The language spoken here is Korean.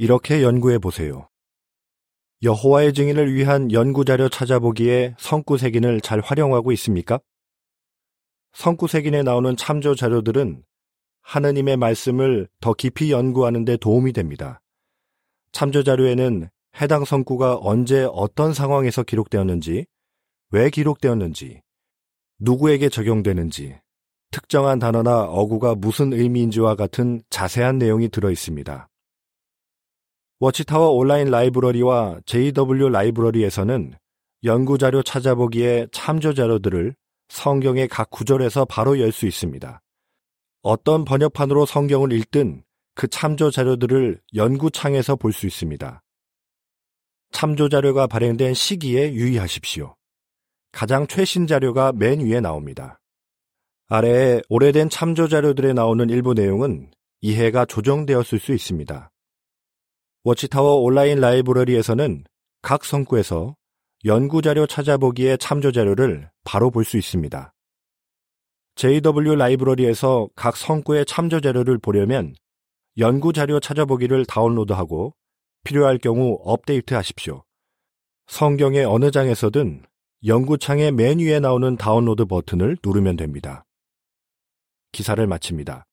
이렇게 연구해 보세요. 여호와의 증인을 위한 연구자료 찾아보기에 성구색인을 잘 활용하고 있습니까? 성구색인에 나오는 참조 자료들은 하느님의 말씀을 더 깊이 연구하는 데 도움이 됩니다. 참조 자료에는 해당 성구가 언제 어떤 상황에서 기록되었는지, 왜 기록되었는지, 누구에게 적용되는지, 특정한 단어나 어구가 무슨 의미인지와 같은 자세한 내용이 들어있습니다. 워치타워 온라인 라이브러리와 JW 라이브러리에서는 연구자료 찾아보기에 참조자료들을 성경의 각 구절에서 바로 열 수 있습니다. 어떤 번역판으로 성경을 읽든 그 참조자료들을 연구창에서 볼 수 있습니다. 참조자료가 발행된 시기에 유의하십시오. 가장 최신 자료가 맨 위에 나옵니다. 아래에 오래된 참조자료들에 나오는 일부 내용은 이해가 조정되었을 수 있습니다. 워치타워 온라인 라이브러리에서는 각 성구에서 연구자료 찾아보기에 참조자료를 바로 볼 수 있습니다. JW 라이브러리에서 각 성구의 참조자료를 보려면 연구자료 찾아보기를 다운로드하고 필요할 경우 업데이트하십시오. 성경의 어느 장에서든 연구창의 맨 위에 나오는 다운로드 버튼을 누르면 됩니다. 기사를 마칩니다.